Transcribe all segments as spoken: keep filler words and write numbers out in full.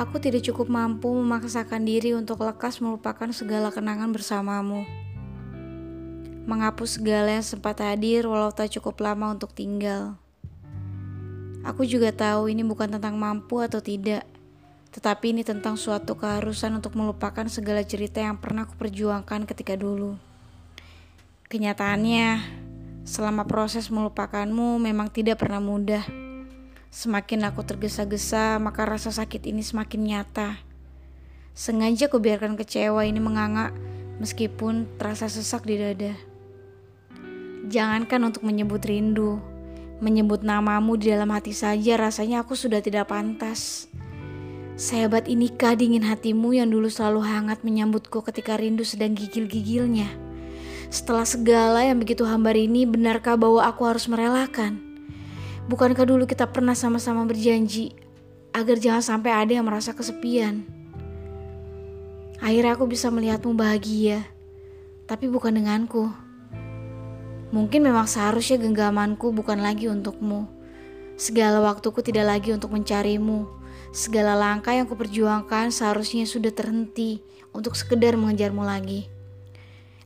Aku tidak cukup mampu memaksakan diri untuk lekas melupakan segala kenangan bersamamu. Menghapus segala yang sempat hadir walau tak cukup lama untuk tinggal. Aku juga tahu ini bukan tentang mampu atau tidak, tetapi ini tentang suatu keharusan untuk melupakan segala cerita yang pernah aku perjuangkan ketika dulu. Kenyataannya, selama proses melupakanmu memang tidak pernah mudah. Semakin aku tergesa-gesa, maka rasa sakit ini semakin nyata. Sengaja aku biarkan kecewa ini menganga, meskipun terasa sesak di dada. Jangankan untuk menyebut rindu, menyebut namamu di dalam hati saja rasanya aku sudah tidak pantas. Sehebat inikah dingin hatimu yang dulu selalu hangat menyambutku ketika rindu sedang gigil-gigilnya? Setelah segala yang begitu hambar ini, benarkah bahwa aku harus merelakan? Bukankah dulu kita pernah sama-sama berjanji agar jangan sampai ada yang merasa kesepian? Akhirnya aku bisa melihatmu bahagia, tapi bukan denganku. Mungkin memang seharusnya genggamanku bukan lagi untukmu. Segala waktuku tidak lagi untuk mencarimu. Segala langkah yang kuperjuangkan seharusnya sudah terhenti untuk sekedar mengejarmu lagi.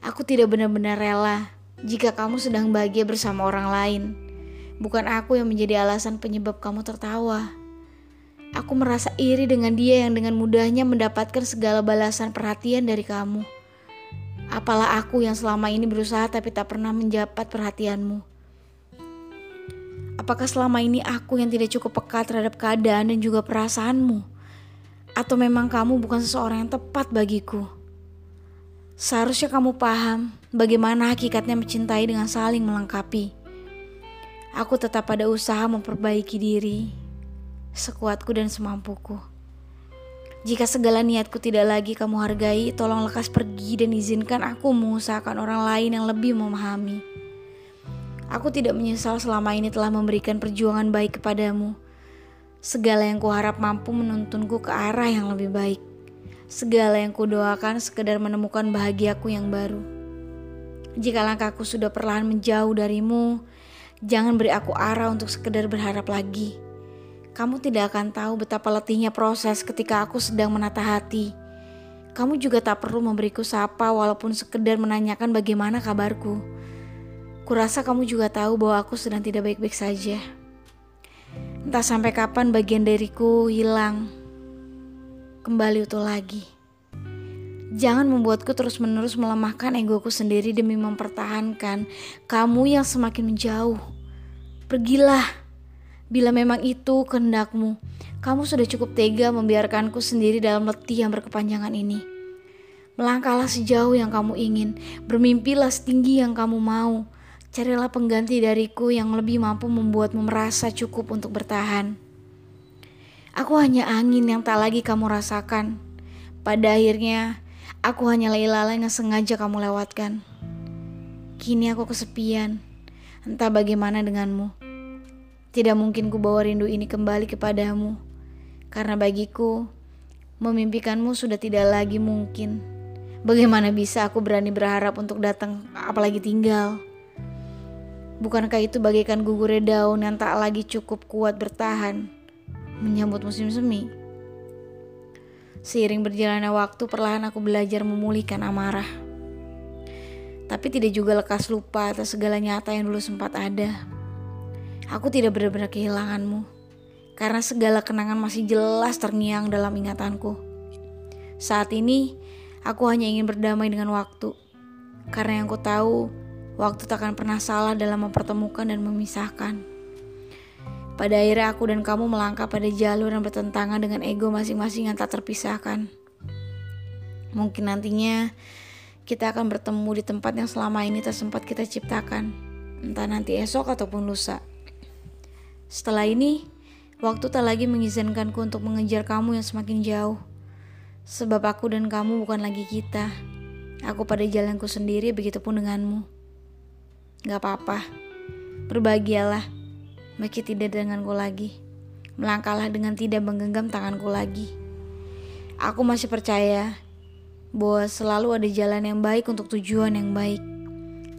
Aku tidak benar-benar rela jika kamu sedang bahagia bersama orang lain. Bukan aku yang menjadi alasan penyebab kamu tertawa. Aku merasa iri dengan dia yang dengan mudahnya mendapatkan segala balasan perhatian dari kamu. Apalah aku yang selama ini berusaha tapi tak pernah mendapat perhatianmu. Apakah selama ini aku yang tidak cukup peka terhadap keadaan dan juga perasaanmu? Atau memang kamu bukan seseorang yang tepat bagiku? Seharusnya kamu paham bagaimana hakikatnya mencintai dengan saling melengkapi. Aku tetap pada usaha memperbaiki diri, sekuatku dan semampuku. Jika segala niatku tidak lagi kamu hargai, tolong lekas pergi dan izinkan aku mengusahakan orang lain yang lebih memahami. Aku tidak menyesal selama ini telah memberikan perjuangan baik kepadamu. Segala yang kuharap mampu menuntunku ke arah yang lebih baik. Segala yang kudoakan sekedar menemukan bahagiaku yang baru. Jika langkahku sudah perlahan menjauh darimu, jangan beri aku arah untuk sekedar berharap lagi. Kamu tidak akan tahu betapa letihnya proses ketika aku sedang menata hati. Kamu juga tak perlu memberiku sapa walaupun sekedar menanyakan bagaimana kabarku. Kurasa kamu juga tahu bahwa aku sedang tidak baik-baik saja. Entah sampai kapan bagian dariku hilang, kembali utuh lagi. Jangan membuatku terus-menerus melemahkan egoku sendiri demi mempertahankan kamu yang semakin menjauh. Pergilah, bila memang itu kehendakmu. Kamu sudah cukup tega membiarkanku sendiri dalam letih yang berkepanjangan ini. Melangkahlah sejauh yang kamu ingin, bermimpilah setinggi yang kamu mau. Carilah pengganti dariku yang lebih mampu membuatmu merasa cukup untuk bertahan. Aku hanya angin yang tak lagi kamu rasakan. Pada akhirnya, aku hanyalah ilalang yang sengaja kamu lewatkan. Kini aku kesepian. Entah bagaimana denganmu. Tidak mungkin ku bawa rindu ini kembali kepadamu. Karena bagiku, memimpikanmu sudah tidak lagi mungkin. Bagaimana bisa aku berani berharap untuk datang, apalagi tinggal? Bukankah itu bagaikan gugurnya daun yang tak lagi cukup kuat bertahan menyambut musim semi? Seiring berjalannya waktu, perlahan aku belajar memulihkan amarah. Tapi tidak juga lekas lupa atas segala nyata yang dulu sempat ada. Aku tidak benar-benar kehilanganmu, karena segala kenangan masih jelas terngiang dalam ingatanku. Saat ini, aku hanya ingin berdamai dengan waktu. Karena yang ku tahu, waktu tak akan pernah salah dalam mempertemukan dan memisahkan. Pada akhirnya aku dan kamu melangkah pada jalur yang bertentangan dengan ego masing-masing yang tak terpisahkan. Mungkin nantinya kita akan bertemu di tempat yang selama ini tak sempat kita ciptakan. Entah nanti esok ataupun lusa. Setelah ini, waktu tak lagi mengizinkanku untuk mengejar kamu yang semakin jauh. Sebab aku dan kamu bukan lagi kita. Aku pada jalanku sendiri, begitupun denganmu. Gak apa-apa, berbahagialah. Meski tidak denganku lagi, melangkahlah dengan tidak menggenggam tanganku lagi. Aku masih percaya bahwa selalu ada jalan yang baik untuk tujuan yang baik.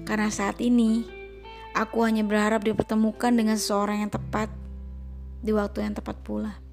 Karena saat ini, aku hanya berharap dipertemukan dengan seseorang yang tepat, di waktu yang tepat pula.